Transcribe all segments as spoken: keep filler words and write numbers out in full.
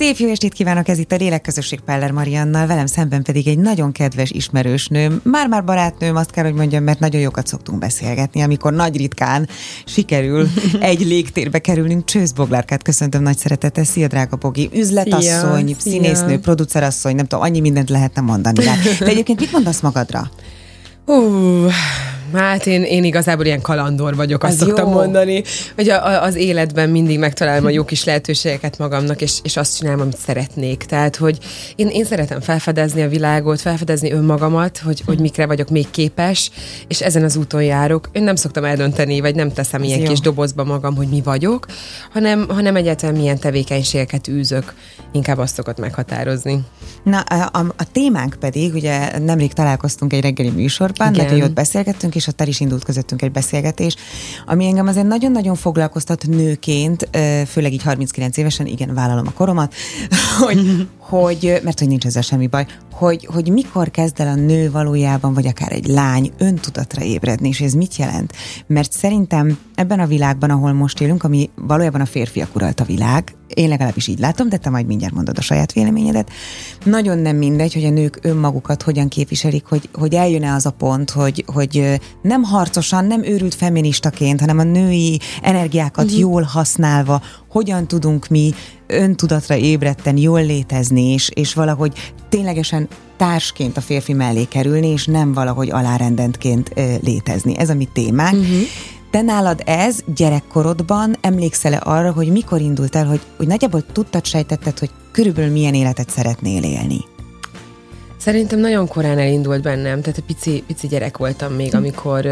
Szép jó estét kívánok, ez itt a Lélekközösség Peller Mariannal, velem szemben pedig egy nagyon kedves ismerősnőm, már-már barátnőm, azt kell, hogy mondjam, mert nagyon jókat szoktunk beszélgetni, amikor nagy ritkán sikerül egy légtérbe kerülnünk. Csősz Boglárkát köszöntöm nagy szeretettel, szia drága Bogi, üzletasszony, szia, színésznő, szia. Producerasszony, nem tudom, annyi mindent lehetne mondani rá. De egyébként mit mondasz magadra? Uh, hát én, én igazából ilyen kalandor vagyok, azt az szoktam jó. mondani, hogy a, a, az életben mindig megtalálom a jó kis lehetőségeket magamnak, és, és azt csinálom, amit szeretnék. Tehát, hogy én, én szeretem felfedezni a világot, felfedezni önmagamat, hogy, hogy mikre vagyok még képes, és ezen az úton járok. Én nem szoktam eldönteni, vagy nem teszem ilyen jó. kis dobozba magam, hogy mi vagyok, hanem, hanem egyáltalán milyen tevékenységeket űzök. Inkább azt szokott meghatározni. Na, a, a, a témánk pedig, ugye nemrég találkoztunk egy reggeli műsor, nagyon jót beszélgettünk, és ott el is indult közöttünk egy beszélgetés, ami engem azért nagyon-nagyon foglalkoztat nőként, főleg így harminckilenc évesen, igen, vállalom a koromat, hogy, hogy, mert hogy nincs ezzel semmi baj, hogy, hogy mikor kezd el a nő valójában, vagy akár egy lány öntudatra ébredni, és ez mit jelent? Mert szerintem ebben a világban, ahol most élünk, ami valójában a férfiak uralt a világ, én legalábbis így látom, de te majd mindjárt mondod a saját véleményedet. Nagyon nem mindegy, hogy a nők önmagukat hogyan képviselik, hogy, hogy eljön-e az a pont, hogy, hogy nem harcosan, nem őrült feministaként, hanem a női energiákat uh-huh. jól használva, hogyan tudunk mi öntudatra ébredten jól létezni, és, és valahogy ténylegesen társként a férfi mellé kerülni, és nem valahogy alárendentként létezni. Ez a mi témánk. Uh-huh. Te nálad ez gyerekkorodban, emlékszel-e arra, hogy mikor indult el, hogy, hogy nagyjából tudtad, sejtetted, hogy körülbelül milyen életet szeretnél élni? Szerintem nagyon korán elindult bennem, tehát pici, pici gyerek voltam még, amikor,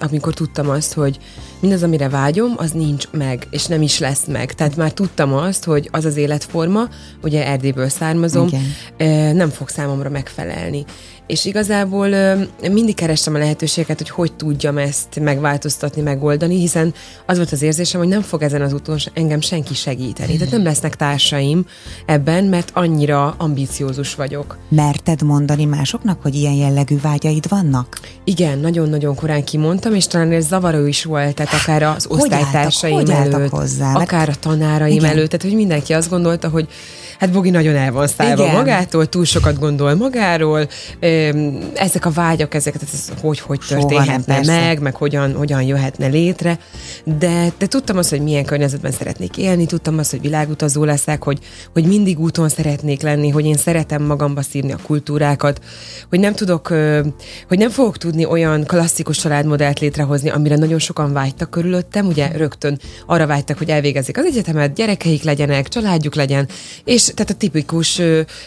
amikor tudtam azt, hogy mindaz, amire vágyom, az nincs meg, és nem is lesz meg. Tehát már tudtam azt, hogy az az életforma, ugye Erdélyből származom, igen. nem fog számomra megfelelni. És igazából mindig kerestem a lehetőséget, hogy hogy tudjam ezt megváltoztatni, megoldani, hiszen az volt az érzésem, hogy nem fog ezen az úton engem senki segíteni. Tehát nem lesznek társaim ebben, mert annyira ambíciózus vagyok. Merted mondani másoknak, hogy ilyen jellegű vágyaid vannak? Igen, nagyon-nagyon korán kimondtam, és talán ez zavaró is volt, tehát akár az osztálytársaim hogy álltak, előtt, hogy hozzá, akár a tanáraim igen. előtt, tehát hogy mindenki azt gondolta, hogy hát Bogi nagyon el van szállva igen. magától, túl sokat gondol magáról, ezek a vágyak, ezeket, ez hogy, hogy történhetne meg, meg hogyan, hogyan jöhetne létre, de, de tudtam azt, hogy milyen környezetben szeretnék élni, tudtam azt, hogy világutazó leszek, hogy, hogy mindig úton szeretnék lenni, hogy én szeretem magamba szívni a kultúrákat, hogy nem tudok, hogy nem fogok tudni olyan klasszikus családmodellt létrehozni, amire nagyon sokan vágytak körülöttem, ugye rögtön arra vágytak, hogy elvégezzék az egyetemet, gyerekeik legyenek, családjuk legyen, és tehát a tipikus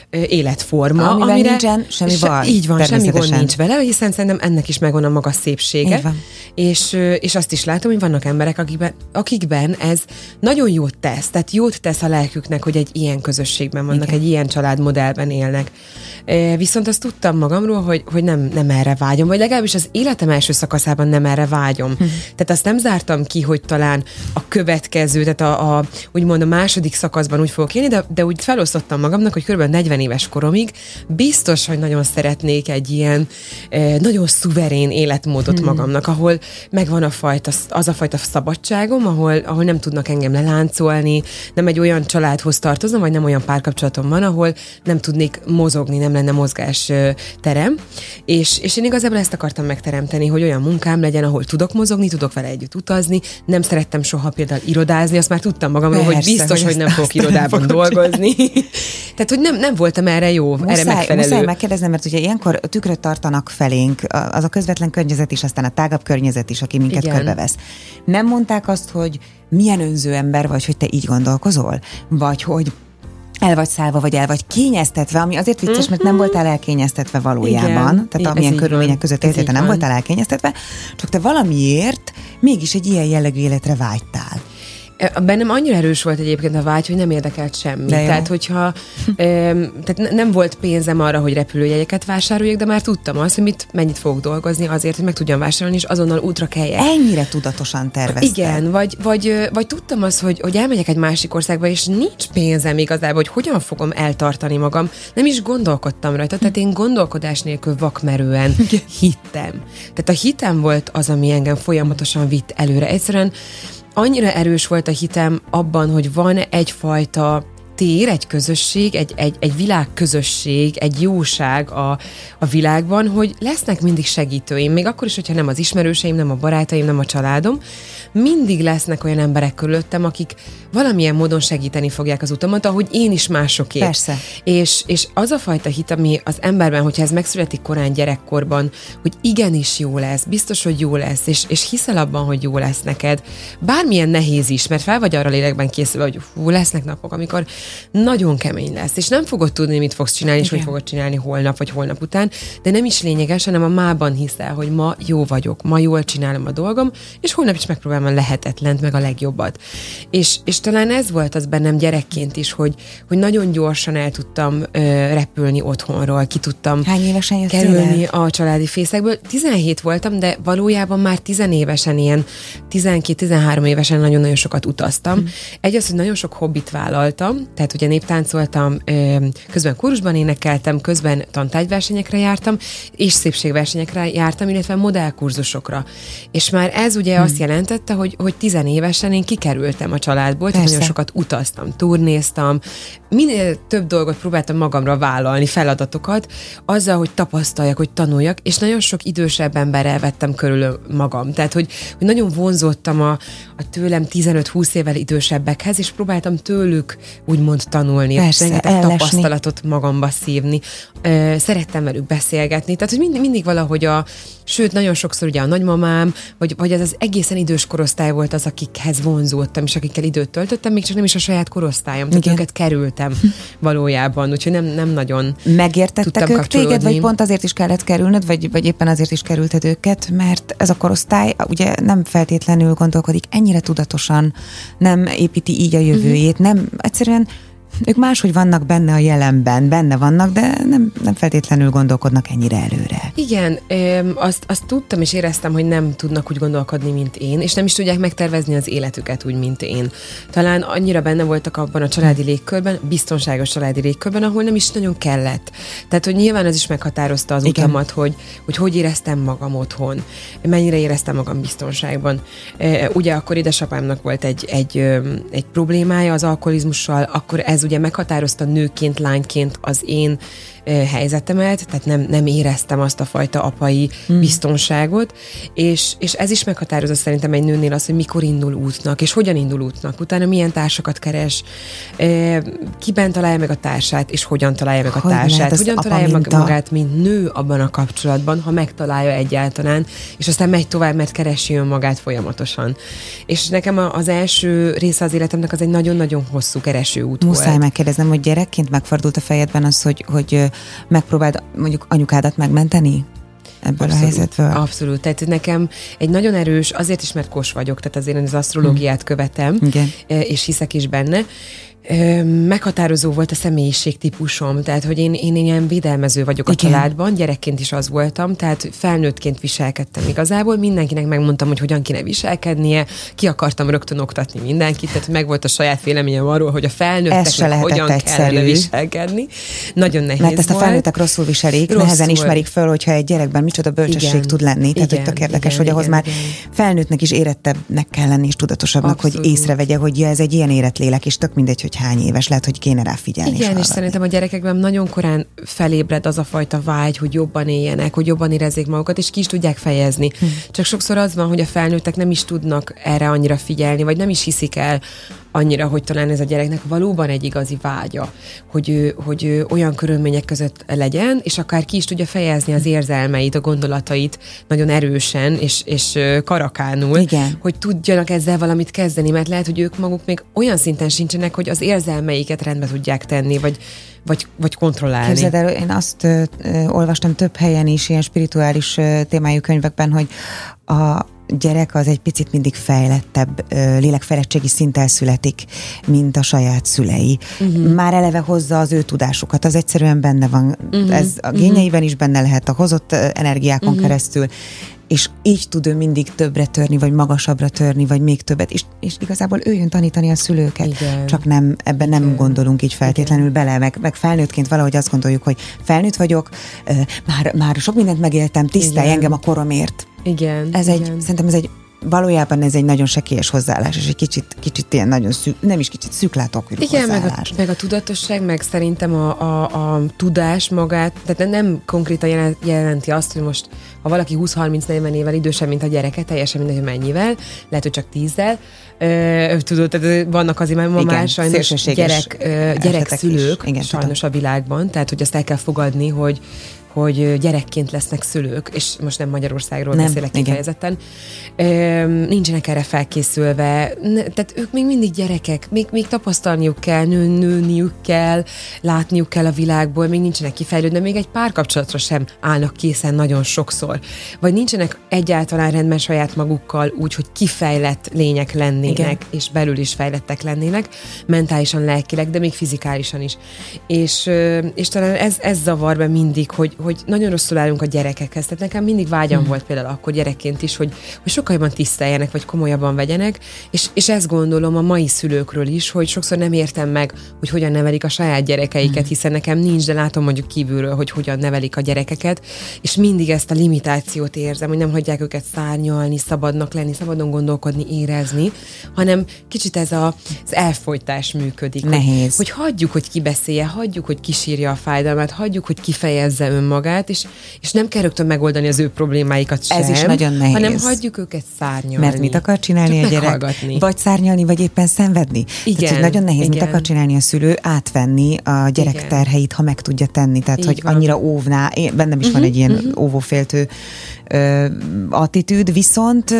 életforma, amiben amire nincsen semmi se, baj. Így van, semmi gond nincs vele, hiszen szerintem ennek is megvan a maga szépsége. És, és azt is látom, hogy vannak emberek, akikben, akikben ez nagyon jót tesz, tehát jót tesz a lelküknek, hogy egy ilyen közösségben vannak, igen. egy ilyen családmodellben élnek. Viszont azt tudtam magamról, hogy, hogy nem, nem erre vágyom, vagy legalábbis az életem első szakaszában nem erre vágyom. Uh-huh. Tehát azt nem zártam ki, hogy talán a következő, tehát a, a, úgymond a második szakaszban úgy fogok élni, de, de úgy felosztottam magamnak, hogy körülbelül negyven éves koromig biztos, hogy nagyon szeretnék egy ilyen eh, nagyon szuverén életmódot hmm. magamnak, ahol megvan a fajta, az a fajta szabadságom, ahol, ahol nem tudnak engem leláncolni, nem egy olyan családhoz tartozom, vagy nem olyan párkapcsolatom van, ahol nem tudnék mozogni, nem lenne mozgás eh, terem, és, és én igazából ezt akartam megteremteni, hogy olyan munkám legyen, ahol tudok mozogni, tudok vele együtt utazni, nem szerettem soha például irodázni, azt már tudtam magamról, Persze, hogy biztos, hogy, hogy nem fogok irodában nem dolgozni. Tehát, hogy nem, nem voltam erre jó, muszáj, erre megfelelő. Muszáj megkérdeznem, mert ugye ilyenkor tükröt tartanak felénk, az a közvetlen környezet is, aztán a tágabb környezet is, aki minket igen. körbevesz. Nem mondták azt, hogy milyen önző ember vagy, hogy te így gondolkozol? Vagy hogy el vagy szállva, vagy el vagy kényeztetve, ami azért vicces, mm-hmm. mert nem voltál elkényeztetve valójában, igen. tehát amilyen körülmények között éltél, te nem voltál elkényeztetve, csak te valamiért mégis egy ilyen jellegű életre vágytál. Bennem annyira erős volt egyébként a vágy, hogy nem érdekelt semmi. Tehát, hogyha, tehát nem volt pénzem arra, hogy repülőjegyeket vásároljak, de már tudtam azt, hogy mit, mennyit fogok dolgozni azért, hogy meg tudjam vásárolni, és azonnal útra keljek. Ennyire tudatosan terveztem. Igen, vagy, vagy, vagy tudtam azt, hogy, hogy elmegyek egy másik országba, és nincs pénzem igazából, hogy hogyan fogom eltartani magam. Nem is gondolkodtam rajta, tehát én gondolkodás nélkül vakmerően hittem. Tehát a hitem volt az, ami engem folyamatosan vitt előre. Egyszerűen annyira erős volt a hitem abban, hogy van egyfajta tér, egy közösség, egy, egy, egy világközösség, egy jóság a, a világban, hogy lesznek mindig segítőim, még akkor is, hogyha nem az ismerőseim, nem a barátaim, nem a családom, mindig lesznek olyan emberek körülöttem, akik valamilyen módon segíteni fogják az utamat, ahogy én is másokért. Persze. És, és az a fajta hit, ami az emberben, hogyha ez megszületik korán gyerekkorban, hogy igenis jó lesz, biztos, hogy jó lesz, és, és hiszel abban, hogy jó lesz neked. Bármilyen nehéz is, mert fel vagy arra lélekben készülve, hogy hú, lesznek napok, amikor nagyon kemény lesz, és nem fogod tudni, mit fogsz csinálni, és hogy fogod csinálni holnap, vagy holnap után, de nem is lényeges, hanem a mában hiszel, hogy ma jó vagyok, ma jól csinálom a dolgom, és holnap is megpróbálom a lehetetlent, meg a legjobbat. És, és talán ez volt az bennem gyerekként is, hogy, hogy nagyon gyorsan el tudtam ö, repülni otthonról, ki tudtam kerülni el? A családi fészekből. tizenhét voltam, de valójában már tizenévesen, ilyen tizenkét-tizenhárom évesen nagyon-nagyon sokat utaztam. Mm. Egy az, hogy nagyon sok hobbit vállaltam, tehát ugye néptáncoltam, közben kórusban énekeltem, közben tantárgyversenyekre jártam, és szépségversenyekre jártam, illetve modellkurzusokra. És már ez ugye mm. azt jelentette, hogy, hogy tizenévesen én kikerültem a családból, tehát nagyon sokat utaztam, turnéztam, minél több dolgot próbáltam magamra vállalni, feladatokat, azzal, hogy tapasztaljak, hogy tanuljak, és nagyon sok idősebb emberrel vettem körül magam. Tehát, hogy, hogy nagyon vonzottam a, a tőlem tizenöt-húsz évvel idősebbekhez, és próbáltam tőlük úgymond tanulni, persze, rengeteg ellesni. Tapasztalatot magamba szívni. Szerettem velük beszélgetni, tehát, hogy mind, mindig valahogy a, sőt, nagyon sokszor ugye a nagymamám, vagy, vagy az az egészen idős korosztály volt az, akikhez vonzódtam, és akikkel időt töltöttem, még csak nem is a saját korosztályom, tehát őket kerültem valójában, úgyhogy nem, nem nagyon megértettek ők téged, vagy pont azért is kellett kerülnöd, vagy, vagy éppen azért is kerülted őket, mert ez a korosztály ugye nem feltétlenül gondolkodik ennyire tudatosan, nem építi így a jövőjét, uh-huh. nem, egyszerűen ők máshogy vannak benne a jelenben, benne vannak, de nem, nem feltétlenül gondolkodnak ennyire előre. Igen, azt, azt tudtam és éreztem, hogy nem tudnak úgy gondolkodni, mint én, és nem is tudják megtervezni az életüket úgy, mint én. Talán annyira benne voltak abban a családi légkörben, biztonságos családi légkörben, ahol nem is nagyon kellett. Tehát, hogy nyilván ez is meghatározta az igen. utamat, hogy, hogy hogy éreztem magam otthon, mennyire éreztem magam biztonságban. Ugye akkor édesapámnak volt egy, egy, egy problémája az alkoholizmussal, akkor ez ugye meghatározta nőként, lányként az én ö, helyzetemet, tehát nem, nem éreztem azt a fajta apai mm. biztonságot, és, és ez is meghatározza szerintem egy nőnél az, hogy mikor indul útnak, és hogyan indul útnak, utána milyen társakat keres, ö, kiben találja meg a társát, és hogyan találja meg a hogy társát, hogyan találja meg magát, mint nő abban a kapcsolatban, ha megtalálja egyáltalán, és aztán megy tovább, mert keresi önmagát folyamatosan. És nekem az első része az életemnek az egy nagyon-nagyon hosszú kereső út Muszáj volt. Megkérdezem, hogy gyerekként megfordult a fejedben az, hogy, hogy megpróbáld mondjuk anyukádat megmenteni ebből abszolút, a helyzetből? Abszolút. Tehát nekem egy nagyon erős, azért is, mert kos vagyok, tehát azért én az asztrológiát hmm. követem, igen. és hiszek is benne, meghatározó volt a személyiségtípusom, tehát, hogy én, én ilyen védelmező vagyok igen. a családban, gyerekként is az voltam, tehát felnőttként viselkedtem igazából, mindenkinek megmondtam, hogy hogyan kéne viselkednie, ki akartam rögtön oktatni mindenkit, tehát meg volt a saját véleményem arról, hogy a felnőtteknek hogyan egyszerű. Kellene viselkedni. Nagyon nehéz Mert ezt a felnőttek volt. rosszul viselik, rosszul. nehezen ismerik föl, hogyha egy gyerekben micsoda bölcsesség igen. tud lenni, tehát igen, hogy tök érdekes, igen, hogy ahhoz igen, már igen. felnőttnek is érettebbnek kell lenni, és tudatosabbnak, abszolút. Hogy észrevegye, hogy ja, ez egy ilyen érett lélek, és tök mindegy, hogy hány éves, lehet, hogy kéne rá figyelni. Igen, és hallani. Szerintem a gyerekekben nagyon korán felébred az a fajta vágy, hogy jobban éljenek, hogy jobban érezzék magukat, és ki is tudják fejezni. Hm. Csak sokszor az van, hogy a felnőttek nem is tudnak erre annyira figyelni, vagy nem is hiszik el annyira, hogy talán ez a gyereknek valóban egy igazi vágya, hogy ő, hogy ő olyan körülmények között legyen, és akár ki is tudja fejezni az érzelmeit, a gondolatait nagyon erősen, és, és karakánul, igen. hogy tudjanak ezzel valamit kezdeni, mert lehet, hogy ők maguk még olyan szinten sincsenek, hogy az érzelmeiket rendbe tudják tenni, vagy Vagy, vagy kontrollálni. Képzeld el, én azt ö, ö, olvastam több helyen is, ilyen spirituális ö, témájú könyvekben, hogy a gyerek az egy picit mindig fejlettebb ö, lélekfejlettségi szinttel születik, mint a saját szülei. Uh-huh. Már eleve hozza az ő tudásukat, az egyszerűen benne van. Uh-huh. Ez a génjeiben uh-huh. is benne lehet, a hozott energiákon uh-huh. keresztül. És így tud ő mindig többre törni, vagy magasabbra törni, vagy még többet, és, és igazából ő jön tanítani a szülőket. Igen. Csak nem, ebben nem igen. gondolunk így feltétlenül igen. bele, meg, meg felnőttként valahogy azt gondoljuk, hogy felnőtt vagyok, már, már sok mindent megéltem, tisztelj engem a koromért. Igen. Ez igen. egy, szerintem ez egy valójában ez egy nagyon sekélyes hozzáállás, és egy kicsit, kicsit ilyen nagyon szűk, nem is kicsit szűklátókörű hozzáállás. Igen, meg a, meg a tudatosság, meg szerintem a, a, a tudás magát, tehát nem konkrétan jelenti azt, hogy most, ha valaki húsz-harminc-negyven évvel idősebb, mint a gyereke, teljesen mindegy, hogy mennyivel, lehet, hogy csak tízzel, ö, tudod, tehát vannak azért már ma már sajnos gyerek, ö, gyerekszülők, igen, sajnos tudom. A világban, tehát hogy azt el kell fogadni, hogy hogy gyerekként lesznek szülők, és most nem Magyarországról nem, beszélek kifejezetten, nincsenek erre felkészülve, ne, tehát ők még mindig gyerekek, még, még tapasztalniuk kell, nő, nőniük kell, látniuk kell a világból, még nincsenek kifejlődve, még egy párkapcsolatra sem állnak készen nagyon sokszor, vagy nincsenek egyáltalán rendben saját magukkal úgy, hogy kifejlett lények lennének, igen. És belül is fejlettek lennének, mentálisan, lelkileg, de még fizikálisan is. És, és talán ez, ez zavar be mindig, hogy hogy nagyon rosszul állunk a gyerekekhez. Tehát nekem mindig vágyam hmm. volt például akkor gyerekként is, hogy, hogy sokkal jobban tiszteljenek, vagy komolyabban vegyenek, és, és ezt gondolom a mai szülőkről is, hogy sokszor nem értem meg, hogy hogyan nevelik a saját gyerekeiket, hmm. hiszen nekem nincs, de látom mondjuk kívülről, hogy hogyan nevelik a gyerekeket, és mindig ezt a limitációt érzem, hogy nem hagyják őket szárnyalni, szabadnak lenni, szabadon gondolkodni, érezni, hanem kicsit ez a, az elfojtás működik. Nehéz. Hogy, hogy hagyjuk, hogy kibeszélje, hagyjuk, hogy kisírja a fájdalmát, hagyjuk, hogy kifejezze önmagát, és, és nem kell rögtön megoldani az ő problémáikat sem. Ez is nagyon nehéz. Hanem hagyjuk őket szárnyalni. Mert mit akar csinálni csak a gyerek? Vagy szárnyalni, vagy éppen szenvedni. Igen. Tehát, nagyon nehéz, igen. Mit akar csinálni a szülő? Átvenni a gyerek igen. terheit, ha meg tudja tenni. Tehát, így hogy van. Annyira óvná. Én, bennem is uh-huh, van egy ilyen uh-huh. óvóféltő ö, attitűd, viszont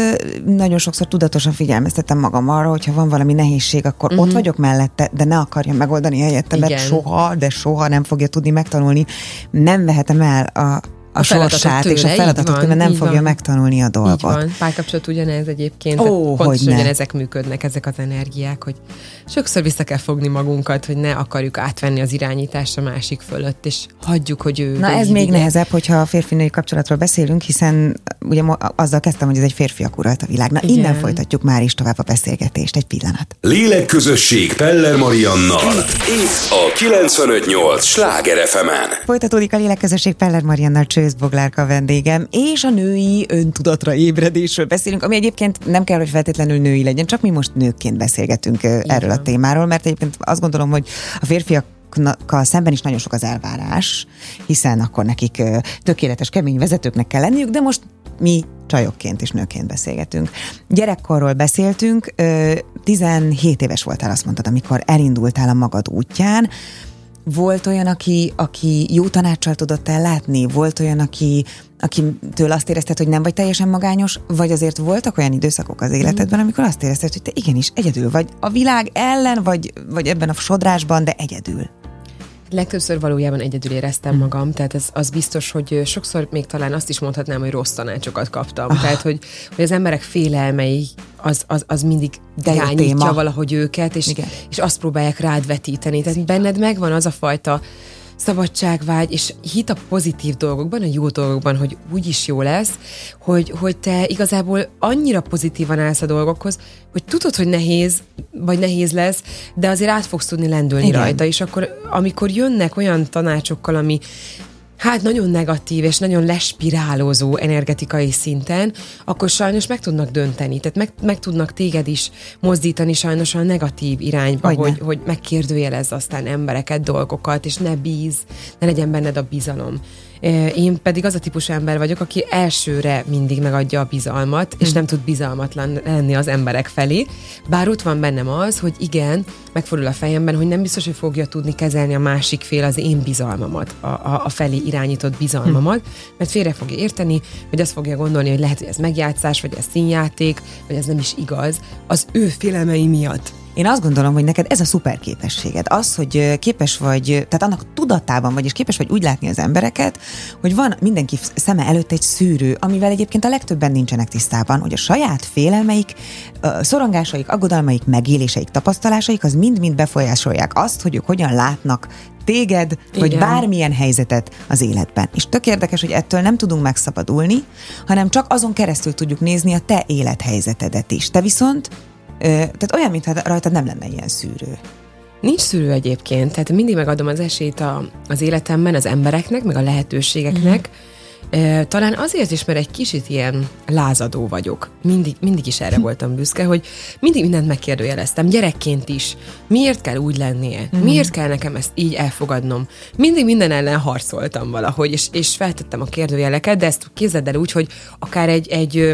nagyon sokszor tudatosan figyelmeztetem magam arra, hogyha van valami nehézség, akkor uh-huh. ott vagyok mellette, de ne akarja megoldani helyette, mert soha, de soha nem fogja tudni megtanulni. Nem vehet el a, a sorsát tőle, és a feladatot, mert nem fogja van. Megtanulni a dolgot. Így van, párkapcsolat ugyanez egyébként, oh, pontosan ugyanezek működnek, ezek az energiák, hogy sokszor vissza kell fogni magunkat, hogy ne akarjuk átvenni az irányítást a másik fölött, és hagyjuk, hogy ő... Na ez még ide. Nehezebb, hogyha a férfi-női kapcsolatról beszélünk, hiszen ugye azzal kezdtem, hogy ez egy férfiak uralt a világ. Na igen. Innen folytatjuk már is tovább a beszélgetést, egy pillanat. Lélekközösség Peller Mariannal, itt a kilencvenöt egész nyolc Sláger ef em-en. Folytatódik a Lélekközösség, Peller Mariannal, Csősz Boglárka vendégem, és a női öntudatra ébredésről beszélünk, ami egyébként nem kell, hogy feltétlenül női legyen, csak mi most nőként beszélgetünk igen. erről a témáról, mert egyébként azt gondolom, hogy a férfiak szemben is nagyon sok az elvárás, hiszen akkor nekik tökéletes, kemény vezetőknek kell lenniük, de most mi csajokként és nőként beszélgetünk. Gyerekkorról beszéltünk, tizenhét éves voltál, azt mondtad, amikor elindultál a magad útján. Volt olyan, aki, aki jó tanácssal tudott ellátni? Volt olyan, aki, akitől azt érezted, hogy nem vagy teljesen magányos? Vagy azért voltak olyan időszakok az életedben, amikor azt érezted, hogy te igenis egyedül vagy a világ ellen, vagy, vagy ebben a sodrásban, de egyedül? Legtöbbször valójában egyedül éreztem magam, tehát ez, az biztos, hogy sokszor még talán azt is mondhatnám, hogy rossz tanácsokat kaptam. Ah. Tehát, hogy, hogy az emberek félelmei, az, az, az mindig irányítja valahogy őket, és, és azt próbálják rád vetíteni. Tehát benned megvan az a fajta szabadságvágy, és hit a pozitív dolgokban, a jó dolgokban, hogy úgyis jó lesz, hogy, hogy te igazából annyira pozitívan állsz a dolgokhoz, hogy tudod, hogy nehéz, vagy nehéz lesz, de azért át fogsz tudni lendülni igen. rajta, és akkor amikor jönnek olyan tanácsokkal, ami hát nagyon negatív és nagyon lespirálózó energetikai szinten, akkor sajnos meg tudnak dönteni, tehát meg, meg tudnak téged is mozdítani sajnos a negatív irányba, hogy, hogy, hogy megkérdőjelezz aztán embereket, dolgokat, és ne bíz, ne legyen benned a bizalom. Én pedig az a típusú ember vagyok, aki elsőre mindig megadja a bizalmat, hmm. és nem tud bizalmatlan lenni az emberek felé, bár ott van bennem az, hogy igen, megfordul a fejemben, hogy nem biztos, hogy fogja tudni kezelni a másik fél az én bizalmamat, a, a, a felé irányított bizalmamat, hmm. mert félre fogja érteni, vagy azt fogja gondolni, hogy lehet, hogy ez megjátszás, vagy ez színjáték, vagy ez nem is igaz, az ő félelmei miatt. Én azt gondolom, hogy neked ez a szuper képességed. Az, hogy képes vagy, tehát annak tudatában vagy, és képes vagy úgy látni az embereket, hogy van mindenki szeme előtt egy szűrő, amivel egyébként a legtöbben nincsenek tisztában, hogy a saját félelmeik, szorongásaik, aggodalmaik, megéléseik, tapasztalásaik, az mind-mind befolyásolják azt, hogy ők hogyan látnak téged, igen. vagy bármilyen helyzetet az életben. És tök érdekes, hogy ettől nem tudunk megszabadulni, hanem csak azon keresztül tudjuk nézni a te élethelyzetedet is. Te viszont tehát olyan, mintha rajtad nem lenne ilyen szűrő. Nincs szűrő egyébként, tehát mindig megadom az esélyt a, az életemben az embereknek, meg a lehetőségeknek, mm. Talán azért is, mert egy kicsit ilyen lázadó vagyok. Mindig, mindig is erre voltam büszke, hogy mindig mindent megkérdőjeleztem, gyerekként is. Miért kell úgy lennie? Miért kell nekem ezt így elfogadnom? Mindig minden ellen harcoltam valahogy, és, és feltettem a kérdőjeleket, de ezt képzeld el úgy, hogy akár egy... egy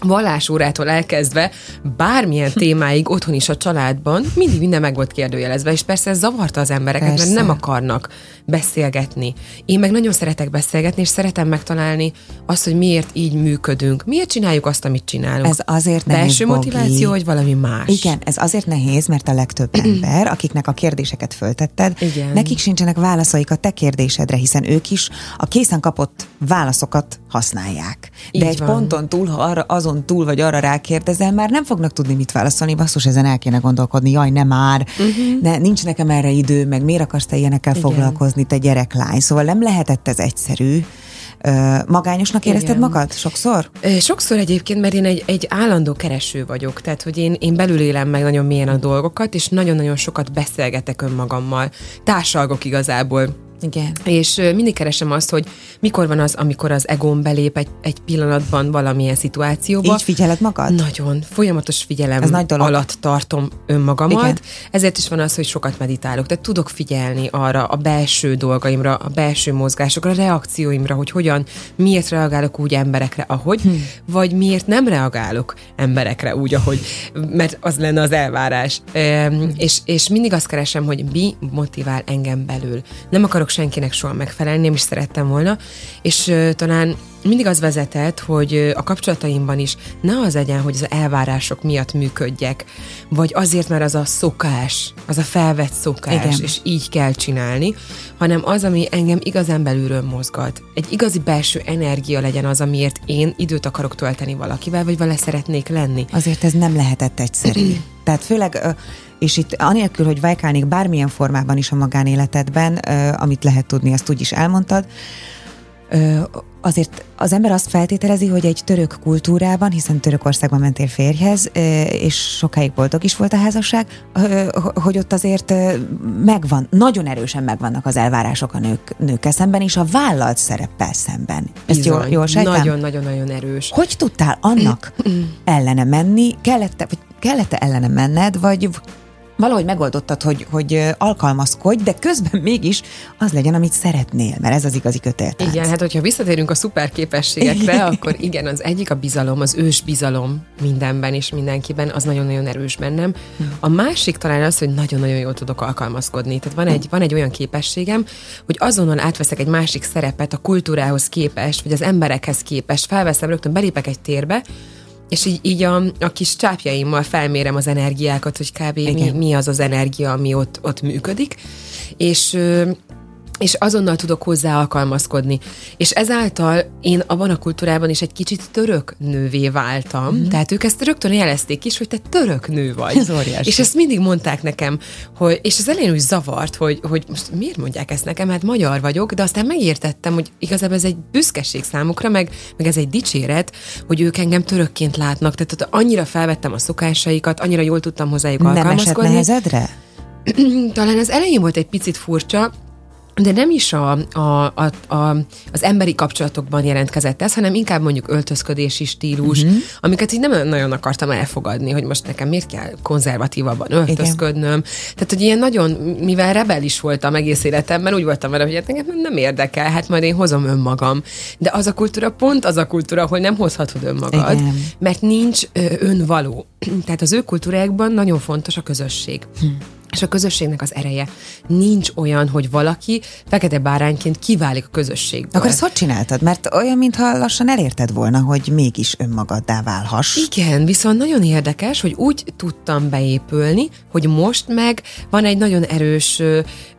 vallásórától elkezdve bármilyen témáig otthon is a családban mindig minden meg volt kérdőjelezve, és persze ez zavarta az embereket, persze. Mert nem akarnak beszélgetni. Én meg nagyon szeretek beszélgetni, és szeretem megtalálni azt, hogy miért így működünk, miért csináljuk azt, amit csinálunk. Ez azért nehéz, belső motiváció, hogy valami más. Igen, ez azért nehéz, mert a legtöbb ember, akiknek a kérdéseket föltetted, igen. Nekik sincsenek válaszaik a te kérdésedre, hiszen ők is a készen kapott válaszokat használják. De így egy van. Ponton túl, ha arra, azon túl, vagy arra rákérdezel, már nem fognak tudni mit válaszolni, basszus, ezen el kéne gondolkodni, jaj, ne már, uh-huh. ne, nincs nekem erre idő, meg miért akarsz te ilyenekkel igen. foglalkozni, te gyereklány, szóval nem lehetett ez egyszerű. Magányosnak érezted igen. magad sokszor? Sokszor egyébként, mert én egy, egy állandó kereső vagyok, tehát hogy én, én belül élem meg nagyon mélyen a dolgokat, és nagyon-nagyon sokat beszélgetek önmagammal, társalgok igazából. Igen. És mindig keresem azt, hogy mikor van az, amikor az egóm belép egy, egy pillanatban valamilyen szituációba. Így figyeled magad? Nagyon. Folyamatos figyelem alatt tartom önmagamat. Igen. Ezért is van az, hogy sokat meditálok. Tehát tudok figyelni arra, a belső dolgaimra, a belső mozgásokra, a reakcióimra, hogy hogyan, miért reagálok úgy emberekre, ahogy, hm. vagy miért nem reagálok emberekre úgy, ahogy, mert az lenne az elvárás. Hm. És, és mindig azt keresem, hogy mi motivál engem belül. Nem akarok senkinek soha megfelelni, nem is szerettem volna, és uh, talán mindig az vezetett, hogy uh, a kapcsolataimban is ne az legyen, hogy az elvárások miatt működjek, vagy azért, mert az a szokás, az a felvett szokás, igen. és így kell csinálni, hanem az, ami engem igazán belülről mozgat. Egy igazi belső energia legyen az, amiért én időt akarok tölteni valakivel, vagy vele szeretnék lenni. Azért ez nem lehetett egyszerű. Tehát főleg... Uh, és itt anélkül, hogy vajkálnék bármilyen formában is a magánéletedben, amit lehet tudni, azt úgy is elmondtad, azért az ember azt feltételezi, hogy egy török kultúrában, hiszen Törökországban mentél férjhez, és sokáig boldog is volt a házasság, hogy ott azért megvan, nagyon erősen megvannak az elvárások a nők, nőkkel szemben, és a vállalt szereppel szemben. Ezt jól, jól sejtem? Nagyon-nagyon-nagyon erős. Hogy tudtál annak ellene menni? Kellett-e, vagy kellett-e ellene menned, vagy... Valahogy megoldottad, hogy, hogy alkalmazkodj, de közben mégis az legyen, amit szeretnél, mert ez az igazi kötéltánc. Igen, hát hogyha visszatérünk a szuperképességekre, akkor igen, az egyik a bizalom, az ős bizalom mindenben és mindenkiben, az nagyon-nagyon erős bennem. A másik talán az, hogy nagyon-nagyon jól tudok alkalmazkodni. Tehát van egy, van egy olyan képességem, hogy azonnal átveszek egy másik szerepet a kultúrához képest, vagy az emberekhez képest, felveszem, rögtön belépek egy térbe, és így, így a, a kis csápjaimmal felmérem az energiákat, hogy kb. Mi, mi az az energia, ami ott, ott működik, és, és azonnal tudok hozzá alkalmazkodni. És ezáltal én abban a kultúrában is egy kicsit török nővé váltam, mm-hmm. tehát ők ezt rögtön jelezték is, hogy te török nő vagy. Ez óriási. És ezt mindig mondták nekem, hogy, és az elején úgy zavart, hogy, hogy most miért mondják ezt nekem, hát magyar vagyok, de aztán megértettem, hogy igazából ez egy büszkeség számukra, meg, meg ez egy dicséret, hogy ők engem törökként látnak, tehát annyira felvettem a szokásaikat, annyira jól tudtam hozzájuk alkalmazkodni. Nem esett nehezedre? Talán az elején volt egy picit furcsa, de nem is a, a, a, a, az emberi kapcsolatokban jelentkezett ez, hanem inkább mondjuk öltözködési stílus, uh-huh. amiket így nem nagyon akartam elfogadni, hogy most nekem miért kell konzervatívabban öltözködnöm. Igen. Tehát, hogy ilyen nagyon, mivel rebelis voltam egész életemben, úgy voltam vele, hogy engem nem érdekel, hát majd én hozom önmagam. De az a kultúra pont az a kultúra, ahol nem hozhatod önmagad, igen. mert nincs önvaló. Tehát az ő kultúrákban nagyon fontos a közösség. Hm. És a közösségnek az ereje. Nincs olyan, hogy valaki fekete bárányként kiválik a közösségből. Akkor ezt hogy csináltad? Mert olyan, mintha lassan elérted volna, hogy mégis önmagaddá válhass. Igen, viszont nagyon érdekes, hogy úgy tudtam beépülni, hogy most meg van egy nagyon erős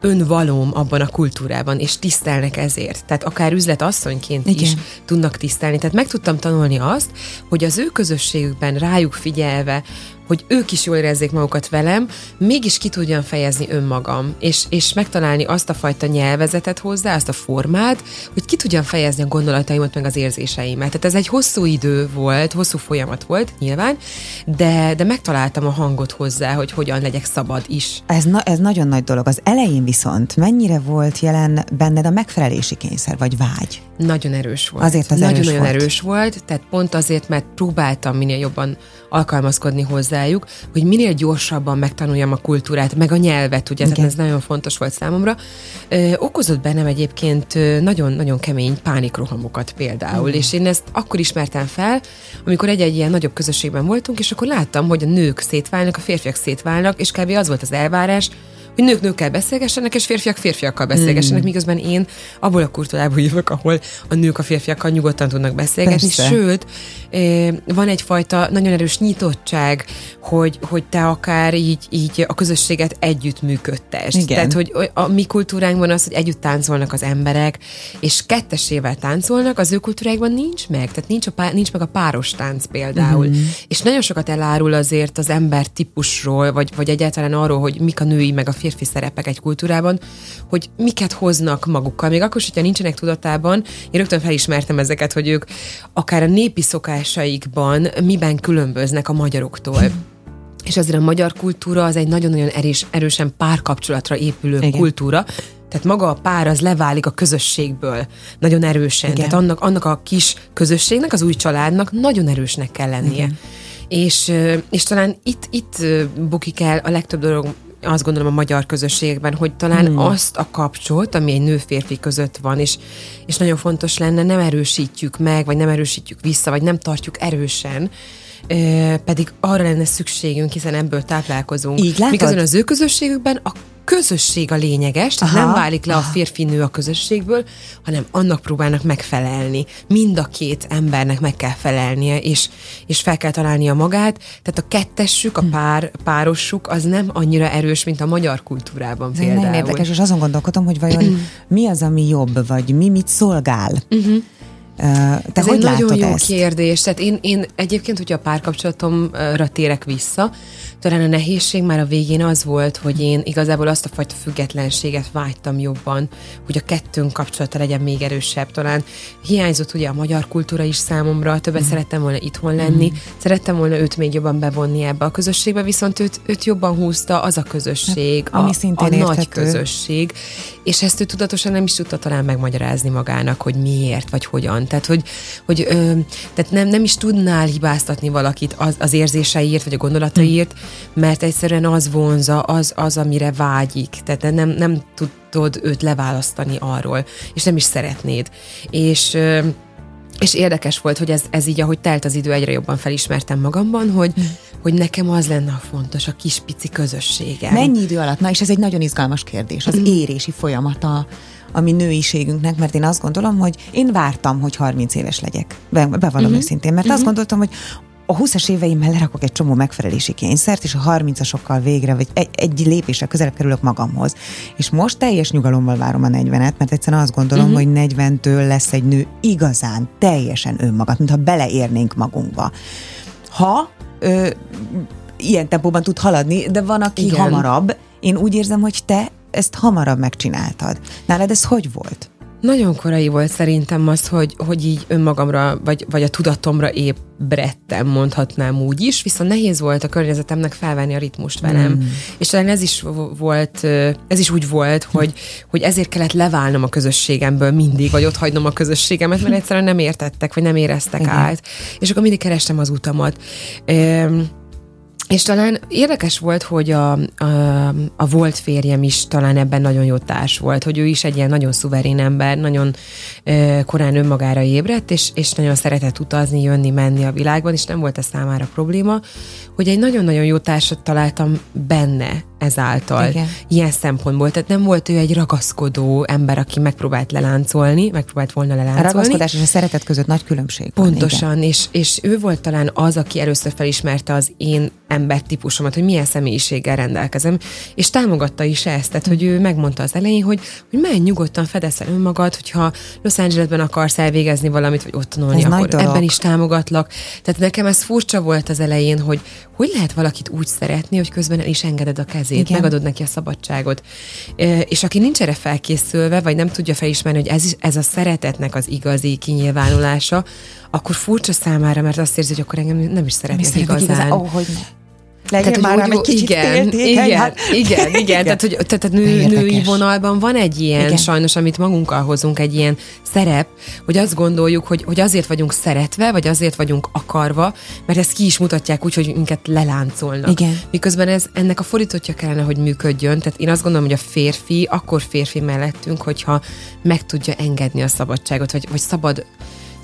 önvalóm abban a kultúrában, és tisztelnek ezért. Tehát akár üzletasszonyként igen. is tudnak tisztelni. Tehát meg tudtam tanulni azt, hogy az ő közösségükben rájuk figyelve, hogy ők is jól érezzék magukat velem, mégis ki tudjam fejezni önmagam, és, és megtalálni azt a fajta nyelvezetet hozzá, azt a formát, hogy ki tudjam fejezni a gondolataimat, meg az érzéseimet. Tehát ez egy hosszú idő volt, hosszú folyamat volt, nyilván, de, de megtaláltam a hangot hozzá, hogy hogyan legyek szabad is. Ez, na, ez nagyon nagy dolog. Az elején viszont mennyire volt jelen benned a megfelelési kényszer, vagy vágy? Nagyon erős volt. Azért az nagyon-nagyon erős, nagyon erős volt, tehát pont azért, mert próbáltam minél jobban alkalmazkodni hozzájuk, hogy minél gyorsabban megtanuljam a kultúrát, meg a nyelvet, ugye, ez nagyon fontos volt számomra. Ö, okozott bennem egyébként nagyon-nagyon kemény pánikrohamokat például, mm. és én ezt akkor ismertem fel, amikor egy-egy ilyen nagyobb közösségben voltunk, és akkor láttam, hogy a nők szétválnak, a férfiak szétválnak, és kb. Az volt az elvárás, hogy nők nőkkel beszélgessenek, és férfiak férfiakkal beszélgessenek, mm. miközben én abból a kultúrából jövök, ahol a nők a férfiakkal nyugodtan tudnak beszélgetni. Persze. Sőt, van egyfajta nagyon erős nyitottság, hogy, hogy te akár így, így a közösséget együtt működtesd. Tehát, hogy a mi kultúránkban az, hogy együtt táncolnak az emberek, és kettesével táncolnak, az ő kultúrákban nincs meg. Tehát nincs, a pá, nincs meg a páros tánc például. Mm. És nagyon sokat elárul azért az ember típusról, vagy, vagy egyáltalán arról, hogy mik a női meg a férfi szerepek egy kultúrában, hogy miket hoznak magukkal. Még akkor, hogyha nincsenek tudatában, én rögtön felismertem ezeket, hogy ők akár a népi szokásaikban miben különböznek a magyaroktól. És azért a magyar kultúra az egy nagyon-nagyon erős, erősen párkapcsolatra épülő Igen. kultúra. Tehát maga a pár az leválik a közösségből nagyon erősen. Igen. Tehát annak, annak a kis közösségnek, az új családnak nagyon erősnek kell lennie. Igen. És, és talán itt, itt bukik el a legtöbb dolog, azt gondolom a magyar közösségben, hogy talán hmm. azt a kapcsolat, ami egy nő-férfi között van, és, és nagyon fontos lenne, nem erősítjük meg, vagy nem erősítjük vissza, vagy nem tartjuk erősen, pedig arra lenne szükségünk, hiszen ebből táplálkozunk. Így látod? Miközben az ő közösségükben a közösség a lényeges, tehát aha, nem válik le aha. a férfi-nő a közösségből, hanem annak próbálnak megfelelni. Mind a két embernek meg kell felelnie, és, és fel kell találnia magát. Tehát a kettessük, a pár, párosuk az nem annyira erős, mint a magyar kultúrában például. Nagyon érdekes, és azon gondolkodom, hogy vajon mi az, ami jobb, vagy mi mit szolgál. Uh-huh. Te ez egy nagyon jó ezt? Kérdés. Tehát én, én egyébként, hogyha a párkapcsolatomra térek vissza, talán a nehézség már a végén az volt, hogy én igazából azt a fajta függetlenséget vágytam jobban, hogy a kettőnk kapcsolata legyen még erősebb. Talán hiányzott ugye a magyar kultúra is számomra, többet mm. szerettem volna itthon lenni, mm. szerettem volna őt még jobban bevonni ebbe a közösségbe, viszont őt, őt jobban húzta az a közösség, hát, ami a, a nagy közösség, és ezt ő tudatosan nem is tudta talán megmagyarázni magának, hogy miért, vagy hogyan. Tehát, hogy, hogy ö, tehát nem, nem is tudnál hibáztatni valakit az, az érzéseiért, vagy a gondolataiért, mert egyszerűen az vonza, az, az amire vágyik. Tehát nem, nem tudod őt leválasztani arról, és nem is szeretnéd. És... Ö, És érdekes volt, hogy ez, ez így, ahogy telt az idő, egyre jobban felismertem magamban, hogy, hogy nekem az lenne a fontos, a kis pici közösségem. Mennyi idő alatt? Na, és ez egy nagyon izgalmas kérdés, az érési folyamata a mi nőiségünknek, mert én azt gondolom, hogy én vártam, hogy harminc éves legyek. Be, bevallom uh-huh. őszintén, mert uh-huh. azt gondoltam, hogy a húszas éveimmel lerakok egy csomó megfelelési kényszert, és a harmincasokkal végre, vagy egy, egy lépéssel közelebb kerülök magamhoz. És most teljes nyugalommal várom a negyvenet, mert egyszerűen azt gondolom, uh-huh. hogy negyventől lesz egy nő igazán teljesen önmagad, mintha beleérnénk magunkba. Ha ö, ilyen tempóban tud haladni, de van, aki Igen. hamarabb. Én úgy érzem, hogy te ezt hamarabb megcsináltad. Nálad ez hogy volt? Nagyon korai volt szerintem az, hogy, hogy így önmagamra, vagy, vagy a tudatomra ébredtem, mondhatnám úgy is, viszont nehéz volt a környezetemnek felvenni a ritmust velem. Mm. És talán ez is volt, ez is úgy volt, hogy, hogy ezért kellett leválnom a közösségemből mindig, vagy otthagynom a közösségemet, mert egyszerűen nem értettek, vagy nem éreztek Igen. át. És akkor mindig kerestem az utamat. Um, És talán érdekes volt, hogy a, a, a volt férjem is talán ebben nagyon jó társ volt, hogy ő is egy ilyen nagyon szuverén ember, nagyon e, korán önmagára ébredt, és, és nagyon szeretett utazni, jönni, menni a világban, és nem volt ez számára probléma, hogy egy nagyon-nagyon jó társat találtam benne, ezáltal. Igen. Ilyen szempontból. Tehát nem volt ő egy ragaszkodó ember, aki megpróbált leláncolni, megpróbált volna leláncolni. A ragaszkodás és a szeretet között nagy különbség van. Pontosan, és, és ő volt talán az, aki először felismerte az én embertípusomat, hogy milyen személyiséggel rendelkezem, és támogatta is ezt, tehát, hogy ő megmondta az elején, hogy, hogy menj nyugodtan, fedezd fel önmagad, hogyha Los Angelesben akarsz elvégezni valamit, vagy ott tanulni, ez akkor ebben is támogatlak. Tehát nekem ez furcsa volt az elején, hogy hogy lehet valakit úgy szeretni, hogy közben el is engeded a kezét, igen, megadod neki a szabadságot. És aki nincs erre felkészülve, vagy nem tudja felismerni, hogy ez, is, ez a szeretetnek az igazi kinyilvánulása, akkor furcsa számára, mert azt érzi, hogy akkor engem nem is szeretnek igazán. igazán. Oh, hogy ne. Legyen tehát, már egy kicsit igen, téltéken, igen, hát. igen, igen, igen, tehát, hogy, tehát nő, női vonalban van egy ilyen, igen, sajnos, amit magunkkal hozunk, egy ilyen szerep, hogy azt gondoljuk, hogy, hogy azért vagyunk szeretve, vagy azért vagyunk akarva, mert ezt ki is mutatják úgy, hogy minket leláncolnak. Igen. Miközben ez, ennek a fordítottja kellene, hogy működjön, tehát én azt gondolom, hogy a férfi, akkor férfi mellettünk, hogyha meg tudja engedni a szabadságot, vagy, vagy szabad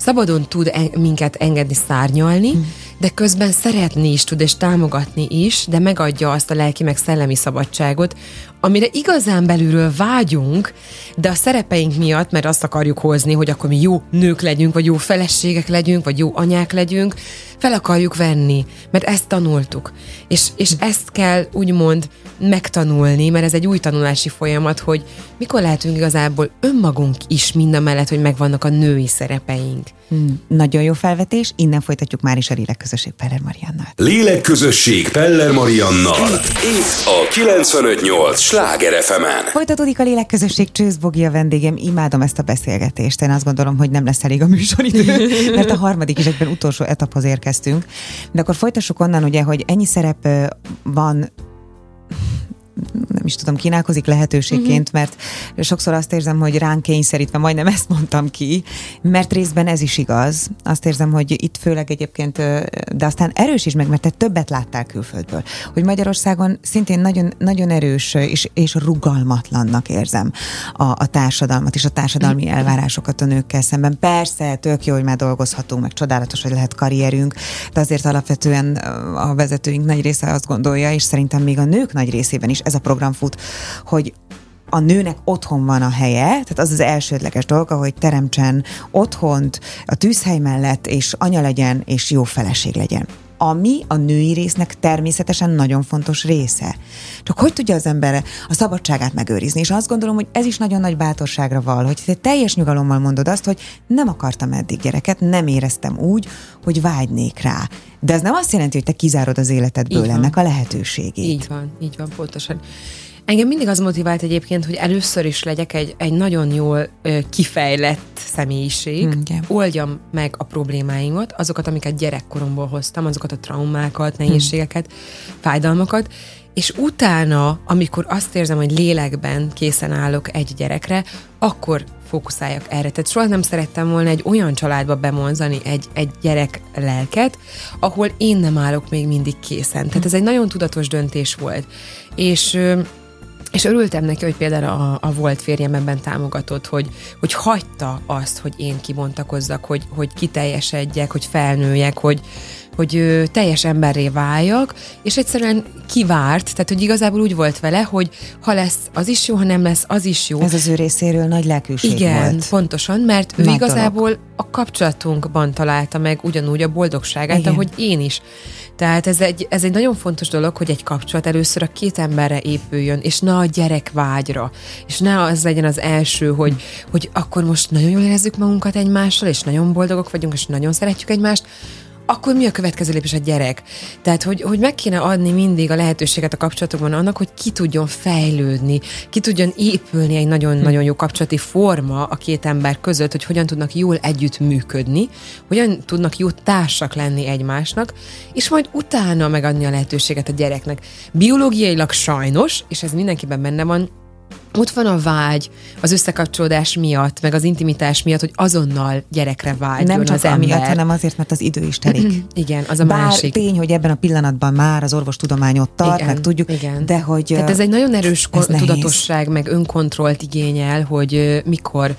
Szabadon tud en- minket engedni, szárnyalni, hmm. de közben szeretni is tud, és támogatni is, de megadja azt a lelki meg szellemi szabadságot, amire igazán belülről vágyunk, de a szerepeink miatt, mert azt akarjuk hozni, hogy akkor mi jó nők legyünk, vagy jó feleségek legyünk, vagy jó anyák legyünk, fel akarjuk venni, mert ezt tanultuk. És, és ezt kell úgymond megtanulni, mert ez egy új tanulási folyamat, hogy mikor lehetünk igazából önmagunk is mindamellett, hogy megvannak a női szerepeink. Hmm. Nagyon jó felvetés, innen folytatjuk már is a Lélekközösség Peller Mariannal. Lélekközösség Peller Mariannal. Itt a kilencvenöt nyolc Sláger ef em-en. Folytatódik a Lélekközösség, Csősz Bogi a vendégem, imádom ezt a beszélgetést. Én azt gondolom, hogy nem lesz elég a műsoridő, mert a harmadik és egyben utolsó etaphoz érkeztünk. De akkor folytassuk onnan, ugye, hogy ennyi szerep van, nem is tudom, kínálkozik lehetőségként, uh-huh. mert sokszor azt érzem, hogy ránk kényszerítve, majdnem ezt mondtam ki, mert részben ez is igaz. Azt érzem, hogy itt főleg egyébként, de aztán erős is meg, mert te többet láttál külföldből, hogy Magyarországon szintén nagyon, nagyon erős és, és rugalmatlannak érzem a, a társadalmat és a társadalmi elvárásokat a nőkkel szemben. Persze, tök jó, hogy már dolgozhatunk, meg csodálatos, hogy lehet karrierünk, de azért alapvetően a vezetőink nagy része azt gondolja, és szerintem még a nők nagy részében is ez a program fut, hogy a nőnek otthon van a helye, tehát az az elsődleges dolga, hogy teremtsen otthont a tűzhely mellett, és anya legyen, és jó feleség legyen. Ami a női résznek természetesen nagyon fontos része. Csak hogy tudja az ember a szabadságát megőrizni? És azt gondolom, hogy ez is nagyon nagy bátorságra val, hogy te teljes nyugalommal mondod azt, hogy nem akartam eddig gyereket, nem éreztem úgy, hogy vágynék rá. De ez nem azt jelenti, hogy te kizárod az életedből ennek a lehetőségét. Így van, így van, pontosan. Engem mindig az motivált egyébként, hogy először is legyek egy, egy nagyon jól ö, kifejlett személyiség, mm, oldjam meg a problémáimat, azokat, amiket gyerekkoromból hoztam, azokat a traumákat, nehézségeket, mm. fájdalmakat, és utána, amikor azt érzem, hogy lélekben készen állok egy gyerekre, akkor fókuszáljak erre. Tehát soha nem szerettem volna egy olyan családba bemonzani egy, egy gyerek lelket, ahol én nem állok még mindig készen. Tehát ez egy nagyon tudatos döntés volt. És... Ö, És örültem neki, hogy például a, a volt férjem ebben támogatott, hogy, hogy hagyta azt, hogy én kibontakozzak, hogy, hogy kiteljesedjek, hogy felnőjek, hogy, hogy teljes emberré váljak, és egyszerűen kivárt, tehát hogy igazából úgy volt vele, hogy ha lesz, az is jó, ha nem lesz, az is jó. Ez az ő részéről nagy lelkűség volt. Igen, pontosan, mert ő Matalok. Igazából a kapcsolatunkban találta meg ugyanúgy a boldogságát, igen, ahogy én is. Tehát ez egy, ez egy nagyon fontos dolog, hogy egy kapcsolat először a két emberre épüljön, és ne a gyerekvágyra, és ne az legyen az első, hogy, hogy akkor most nagyon jól érezzük magunkat egymással, és nagyon boldogok vagyunk, és nagyon szeretjük egymást, akkor mi a következő lépés? A gyerek. Tehát, hogy, hogy meg kéne adni mindig a lehetőséget a kapcsolatokban annak, hogy ki tudjon fejlődni, ki tudjon épülni egy nagyon-nagyon jó kapcsolati forma a két ember között, hogy hogyan tudnak jól együttműködni, hogyan tudnak jó társak lenni egymásnak, és majd utána megadni a lehetőséget a gyereknek. Biológiailag sajnos, és ez mindenkiben benne van, ott van a vágy az összekapcsolódás miatt, meg az intimitás miatt, hogy azonnal gyerekre vágyjon az ember. Nem csak amiatt, hanem azért, mert az idő is telik. Igen, az a Bár másik. Bár tény, hogy ebben a pillanatban már az orvostudomány ott tart, igen, meg tudjuk, igen, de hogy... Tehát ez egy nagyon erős kon- tudatosság, meg önkontrollt igényel, hogy mikor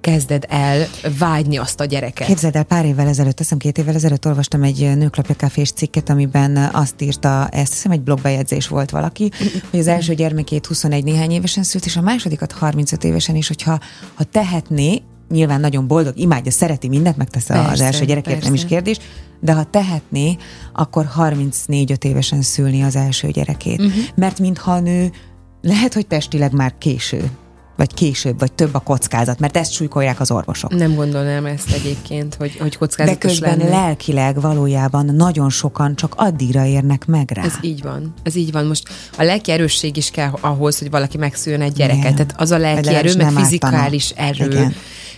kezded el vágyni azt a gyereket. Képzeld el, pár évvel ezelőtt, hiszem két évvel ezelőtt olvastam egy Nőklapja Cafés cikket, amiben azt írta, ezt hiszem egy blogbejegyzés volt valaki, hogy az első gyermekét huszonegy néhány évesen szült, és a másodikat harmincöt évesen is, hogyha ha tehetné, nyilván nagyon boldog, imádja, szereti mindent, megtesz az első gyerekért, nem is kérdés, de ha tehetné, akkor harmincnégy-öt évesen szülni az első gyerekét. Uh-huh. Mert mintha a nő, lehet, hogy testileg már késő, vagy később, vagy több a kockázat, mert ezt súlykolják az orvosok. Nem gondolnám ezt egyébként, hogy, hogy kockázatos lenne. De közben lelkileg valójában nagyon sokan csak addigra érnek meg rá. Ez így van. Ez így van. Most a lelki erősség is kell ahhoz, hogy valaki megszüljön egy gyereket. Igen. Tehát az a lelki erő, meg fizikális erő. Igen.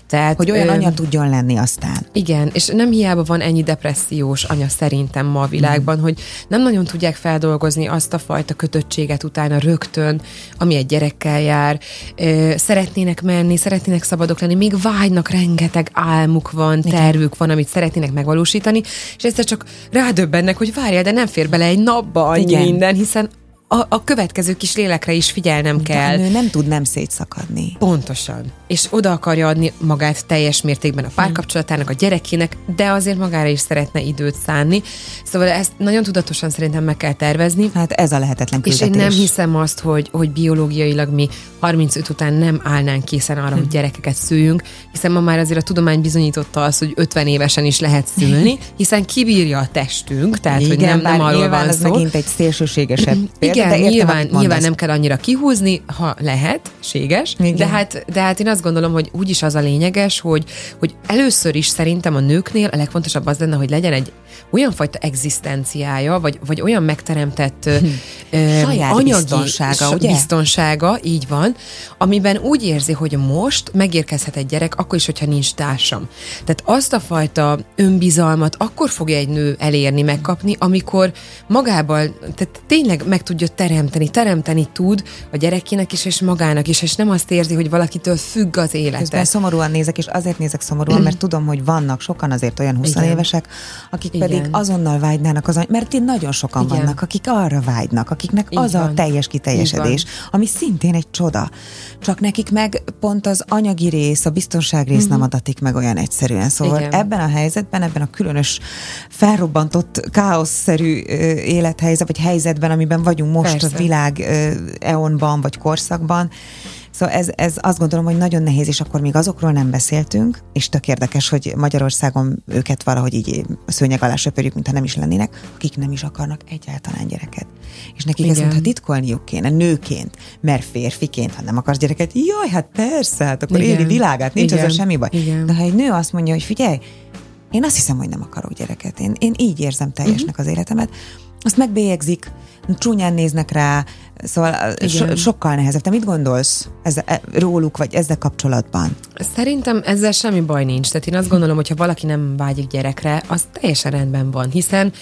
Tehát, hogy olyan anya öm, tudjon lenni aztán. Igen, és nem hiába van ennyi depressziós anya szerintem ma a világban, mm. hogy nem nagyon tudják feldolgozni azt a fajta kötöttséget utána rögtön, ami egy gyerekkel jár. Ö, szeretnének menni, szeretnének szabadok lenni, még vágynak, rengeteg álmuk van, tervük van, amit szeretnének megvalósítani, és egyszer csak rádöbbennek, hogy várjál, de nem fér bele egy napba annyi minden, hiszen A, a következő kis lélekre is figyelnem de kell. De a nő nem tud nem szétszakadni. Pontosan. És oda akarja adni magát teljes mértékben a párkapcsolatának, a gyerekének, de azért magára is szeretne időt szánni. Szóval ezt nagyon tudatosan szerintem meg kell tervezni. Hát ez a lehetetlen küldetés. És én nem hiszem azt, hogy, hogy biológiailag mi harmincöt után nem állnánk készen arra, hm. hogy gyerekeket szüljünk, hiszen ma már azért a tudomány bizonyította azt, hogy ötven évesen is lehet szülni, hiszen kibírja a testünk, tehát igen, hogy nem, nem arról van ez szó. Igen, megint egy szélsőségesebb példa. De értem, nyilván, nyilván nem kell annyira kihúzni, ha lehet, séges, de hát, de hát én azt gondolom, hogy úgyis az a lényeges, hogy, hogy először is szerintem a nőknél a legfontosabb az lenne, hogy legyen egy olyan fajta egzisztenciája, vagy, vagy olyan megteremtett hm. ö, anyagi biztonsága, ugye? biztonsága, így van, amiben úgy érzi, hogy most megérkezhet egy gyerek, akkor is, hogyha nincs társam. Tehát azt a fajta önbizalmat akkor fogja egy nő elérni, megkapni, amikor magával, tehát tényleg meg tudja teremteni, teremteni tud a gyerekének is, és magának is, és nem azt érzi, hogy valakitől függ az élete. Közben szomorúan nézek, és azért nézek szomorúan, mert tudom, hogy vannak sokan azért olyan húsz évesek, akik igen. pedig azonnal vágynának az, mert itt nagyon sokan igen. vannak, akik arra vágynak, akiknek így az van. A teljes kiteljesedés, ami szintén egy csoda. Csak nekik meg pont az anyagi rész, a biztonság rész mm-hmm. nem adatik meg olyan egyszerűen. Szóval igen. ebben a helyzetben, ebben a különös felrobbantott, káoszszerű élethelyzet, vagy helyzetben, amiben vagyunk most persze. a világ eonban, vagy korszakban. Szóval ez, ez azt gondolom, hogy nagyon nehéz, és akkor még azokról nem beszéltünk, és tök érdekes, hogy Magyarországon őket valahogy így szőnyeg alá söpörjük, mintha nem is lennének, akik nem is akarnak egyáltalán gyereket. És nekik igen. ezt mintha titkolniuk kéne, nőként, mert férfiként, ha nem akarsz gyereket, jaj, hát persze, hát akkor igen. éli világát, nincs ezzel semmi baj. Igen. De ha egy nő azt mondja, hogy figyelj, én azt hiszem, hogy nem akarok gyereket, én, én így érzem teljesnek az életemet, azt megbélyegzik, csúnyán néznek rá, szóval so- sokkal nehezebb. Te mit gondolsz ezzel, róluk, vagy ezzel kapcsolatban? Szerintem ezzel semmi baj nincs. Tehát én azt gondolom, hogyha valaki nem vágyik gyerekre, az teljesen rendben van, hiszen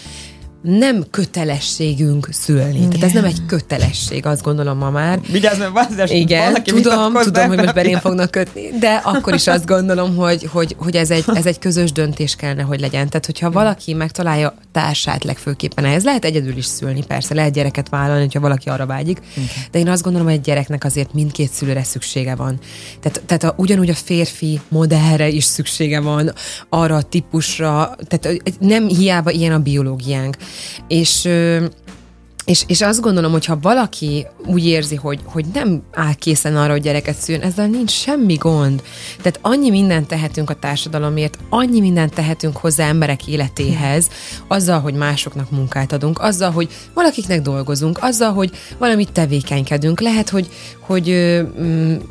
nem kötelességünk szülni. Igen. Tehát ez nem egy kötelesség, azt gondolom ma már. Vigyázz, mert változás, igen, tudom, tudom, hogy most belém fognak kötni, de akkor is azt gondolom, hogy, hogy, hogy ez, egy, ez egy közös döntés kellene, hogy legyen. Tehát, hogyha valaki megtalálja társát legfőképpen ehhez, lehet egyedül is szülni, persze, lehet gyereket vállalni, hogyha valaki arra vágyik, igen. de én azt gondolom, hogy egy gyereknek azért mindkét szülőre szüksége van. Tehát, tehát a, ugyanúgy a férfi modellre is szüksége van, arra a típusra, tehát nem hiába ilyen a biológiánk. És, és, és azt gondolom, hogy ha valaki úgy érzi, hogy, hogy nem áll készen arra, hogy gyereket szüljön, ezzel nincs semmi gond. Tehát annyi mindent tehetünk a társadalomért, annyi mindent tehetünk hozzá emberek életéhez, azzal, hogy másoknak munkát adunk, azzal, hogy valakiknek dolgozunk, azzal, hogy valamit tevékenykedünk, lehet, hogy, hogy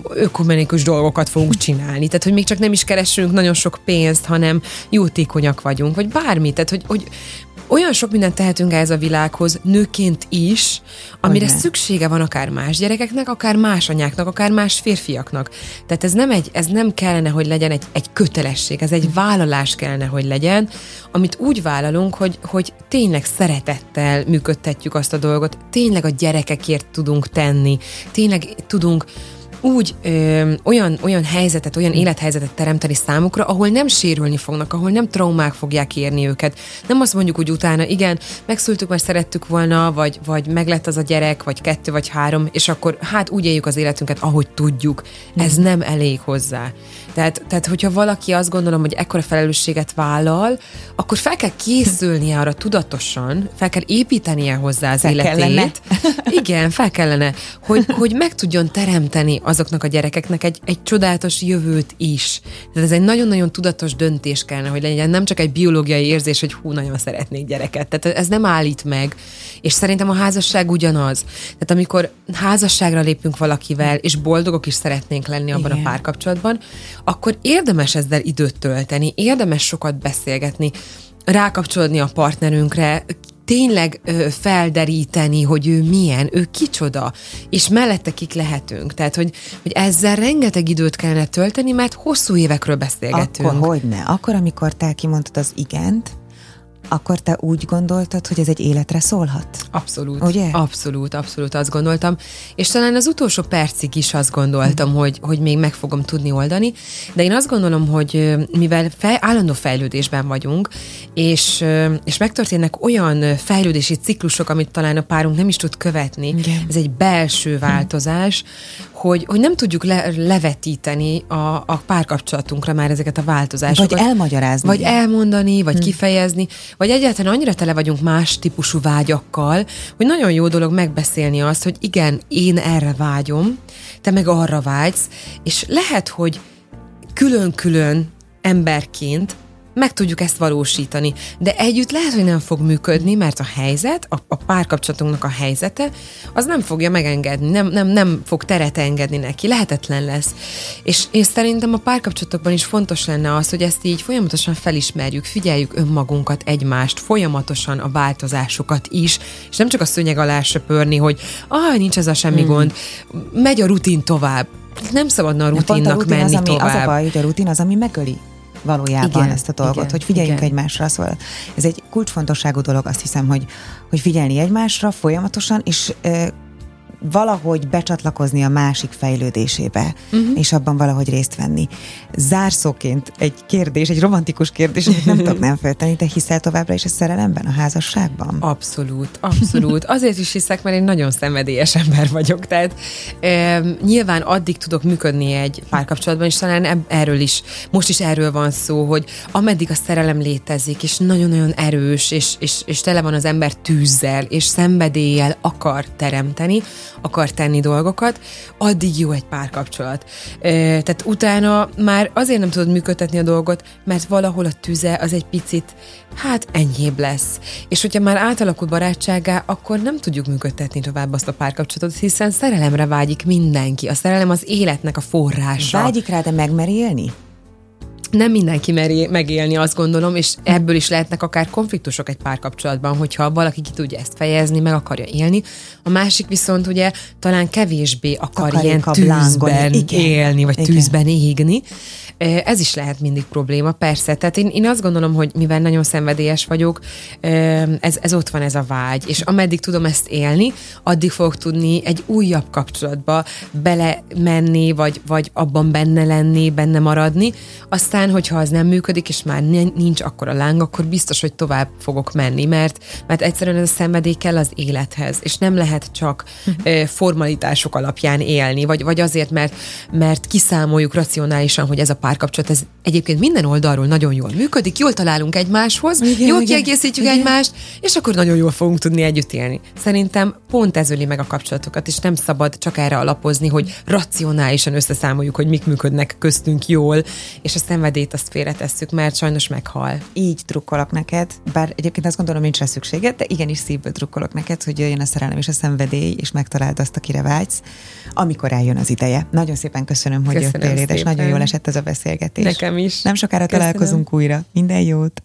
ökumenikus dolgokat fogunk csinálni. Tehát, hogy még csak nem is keresünk nagyon sok pénzt, hanem jótékonyak vagyunk, vagy bármi. Tehát, hogy, hogy olyan sok mindent tehetünk ehhez a világhoz, nőként is, amire olyan. Szüksége van akár más gyerekeknek, akár más anyáknak, akár más férfiaknak. Tehát ez nem, egy, ez nem kellene, hogy legyen egy, egy kötelesség, ez egy vállalás kellene, hogy legyen, amit úgy vállalunk, hogy, hogy tényleg szeretettel működtetjük azt a dolgot, tényleg a gyerekekért tudunk tenni, tényleg tudunk úgy ö, olyan, olyan helyzetet, olyan élethelyzetet teremteni számukra, ahol nem sérülni fognak, ahol nem traumák fogják érni őket. Nem azt mondjuk, hogy utána, igen, megszültük, mert szerettük volna, vagy, vagy meglett az a gyerek, vagy kettő, vagy három, és akkor hát úgy éljük az életünket, ahogy tudjuk. Ez nem elég hozzá. Tehát, tehát hogyha valaki azt gondolom, hogy ekkora felelősséget vállal, akkor fel kell készülnie arra tudatosan, fel kell építenie hozzá az fel életét. Kellene. Igen, fel kellene, hogy, hogy meg tudjon teremteni azoknak a gyerekeknek egy, egy csodálatos jövőt is. Tehát ez egy nagyon-nagyon tudatos döntés kellene, hogy legyen nem csak egy biológiai érzés, hogy hú, nagyon szeretnék gyereket. Tehát ez nem állít meg. És szerintem a házasság ugyanaz. Tehát amikor házasságra lépünk valakivel, és boldogok is szeretnénk lenni abban igen. a párkapcsolatban, akkor érdemes ezzel időt tölteni, érdemes sokat beszélgetni, rákapcsolódni a partnerünkre, tényleg ö, felderíteni, hogy ő milyen, ő kicsoda, és mellette kik lehetünk. Tehát, hogy, hogy ezzel rengeteg időt kellene tölteni, mert hosszú évekről beszélgetünk. Akkor hogyne? Akkor, amikor te kimondtad az igent, akkor te úgy gondoltad, hogy ez egy életre szólhat? Abszolút. Ugye? Abszolút, abszolút azt gondoltam. És talán az utolsó percig is azt gondoltam, mm. hogy, hogy még meg fogom tudni oldani, de én azt gondolom, hogy mivel fej, állandó fejlődésben vagyunk, és, és megtörténnek olyan fejlődési ciklusok, amit talán a párunk nem is tud követni. Igen. Ez egy belső változás, mm. Hogy, hogy nem tudjuk le, levetíteni a, a párkapcsolatunkra már ezeket a változásokat. Vagy elmagyarázni. Vagy elmondani, vagy hmm. kifejezni, vagy egyáltalán annyira tele vagyunk más típusú vágyakkal, hogy nagyon jó dolog megbeszélni azt, hogy igen, én erre vágyom, te meg arra vágysz, és lehet, hogy külön-külön emberként meg tudjuk ezt valósítani. De együtt lehet, hogy nem fog működni, mert a helyzet, a, a párkapcsolatunknak a helyzete, az nem fogja megengedni, nem, nem, nem fog teret engedni neki, lehetetlen lesz. És én szerintem a párkapcsolatokban is fontos lenne az, hogy ezt így folyamatosan felismerjük, figyeljük önmagunkat, egymást, folyamatosan a változásokat is, és nem csak a szőnyeg alá söpörni, hogy ah, nincs ez a semmi hmm. gond, megy a rutin tovább. Nem szabadna a rutinnak a rutin menni az, ami, tovább. Az a baj, hogy a rutin az, ami megöli valójában igen, ezt a dolgot, igen, hogy figyeljünk igen. egymásra. Szóval ez egy kulcsfontosságú dolog, azt hiszem, hogy, hogy figyelni egymásra folyamatosan, és e, valahogy becsatlakozni a másik fejlődésébe, uh-huh. és abban valahogy részt venni. Zárszóként egy kérdés, egy romantikus kérdés, amit nem tudok nem feltenni, te hiszel továbbra is a szerelemben, a házasságban? Abszolút, abszolút. Azért is hiszek, mert én nagyon szenvedélyes ember vagyok, tehát e, nyilván addig tudok működni egy párkapcsolatban, és talán erről is, most is erről van szó, hogy ameddig a szerelem létezik, és nagyon-nagyon erős, és, és, és tele van az ember tűzzel, és szenvedéllyel akar teremteni, akar tenni dolgokat, addig jó egy párkapcsolat. E, tehát utána már azért nem tudod működtetni a dolgot, mert valahol a tüze az egy picit, hát enyhébb lesz. És hogyha már átalakul barátsággá, akkor nem tudjuk működtetni tovább azt a párkapcsolatot, hiszen szerelemre vágyik mindenki. A szerelem az életnek a forrása. Vágyik rá, de megmeri élni? Nem mindenki meri megélni, azt gondolom, és ebből is lehetnek akár konfliktusok egy párkapcsolatban, hogyha valaki ki tudja ezt fejezni, meg akarja élni. A másik viszont ugye talán kevésbé akar Akarjuk ilyen tűzben élni, vagy igen. tűzben égni. Ez is lehet mindig probléma, persze. Tehát én, én azt gondolom, hogy mivel nagyon szenvedélyes vagyok, ez, ez ott van ez a vágy, és ameddig tudom ezt élni, addig fogok tudni egy újabb kapcsolatba belemenni, vagy, vagy abban benne lenni, benne maradni. Aztán hogyha az nem működik, és már nincs akkora láng, akkor biztos, hogy tovább fogok menni, mert, mert egyszerűen ez a szenvedély kell az élethez, és nem lehet csak uh-huh. formalitások alapján élni, vagy, vagy azért, mert, mert kiszámoljuk racionálisan, hogy ez a párkapcsolat, ez egyébként minden oldalról nagyon jól működik, jól találunk egymáshoz, igen, jól igen, kiegészítjük igen. egymást, és akkor nagyon jól fogunk tudni együtt élni. Szerintem pont ez öli meg a kapcsolatokat, és nem szabad csak erre alapozni, hogy racionálisan összeszámoljuk, hogy mik működnek köztünk jól, és a szenvedélyt azt félretesszük, mert sajnos meghal. Így drukkolok neked, bár egyébként azt gondolom, nincs rá szükséged, de igenis szívből drukkolok neked, hogy jöjjön a szerelem és a szenvedély, és megtaláld azt, akire vágysz, amikor eljön az ideje. Nagyon szépen köszönöm, hogy köszönöm jöttél, édes. Nagyon jól esett ez a beszélgetés. Nekem is. Nem sokára köszönöm. Találkozunk újra. Minden jót!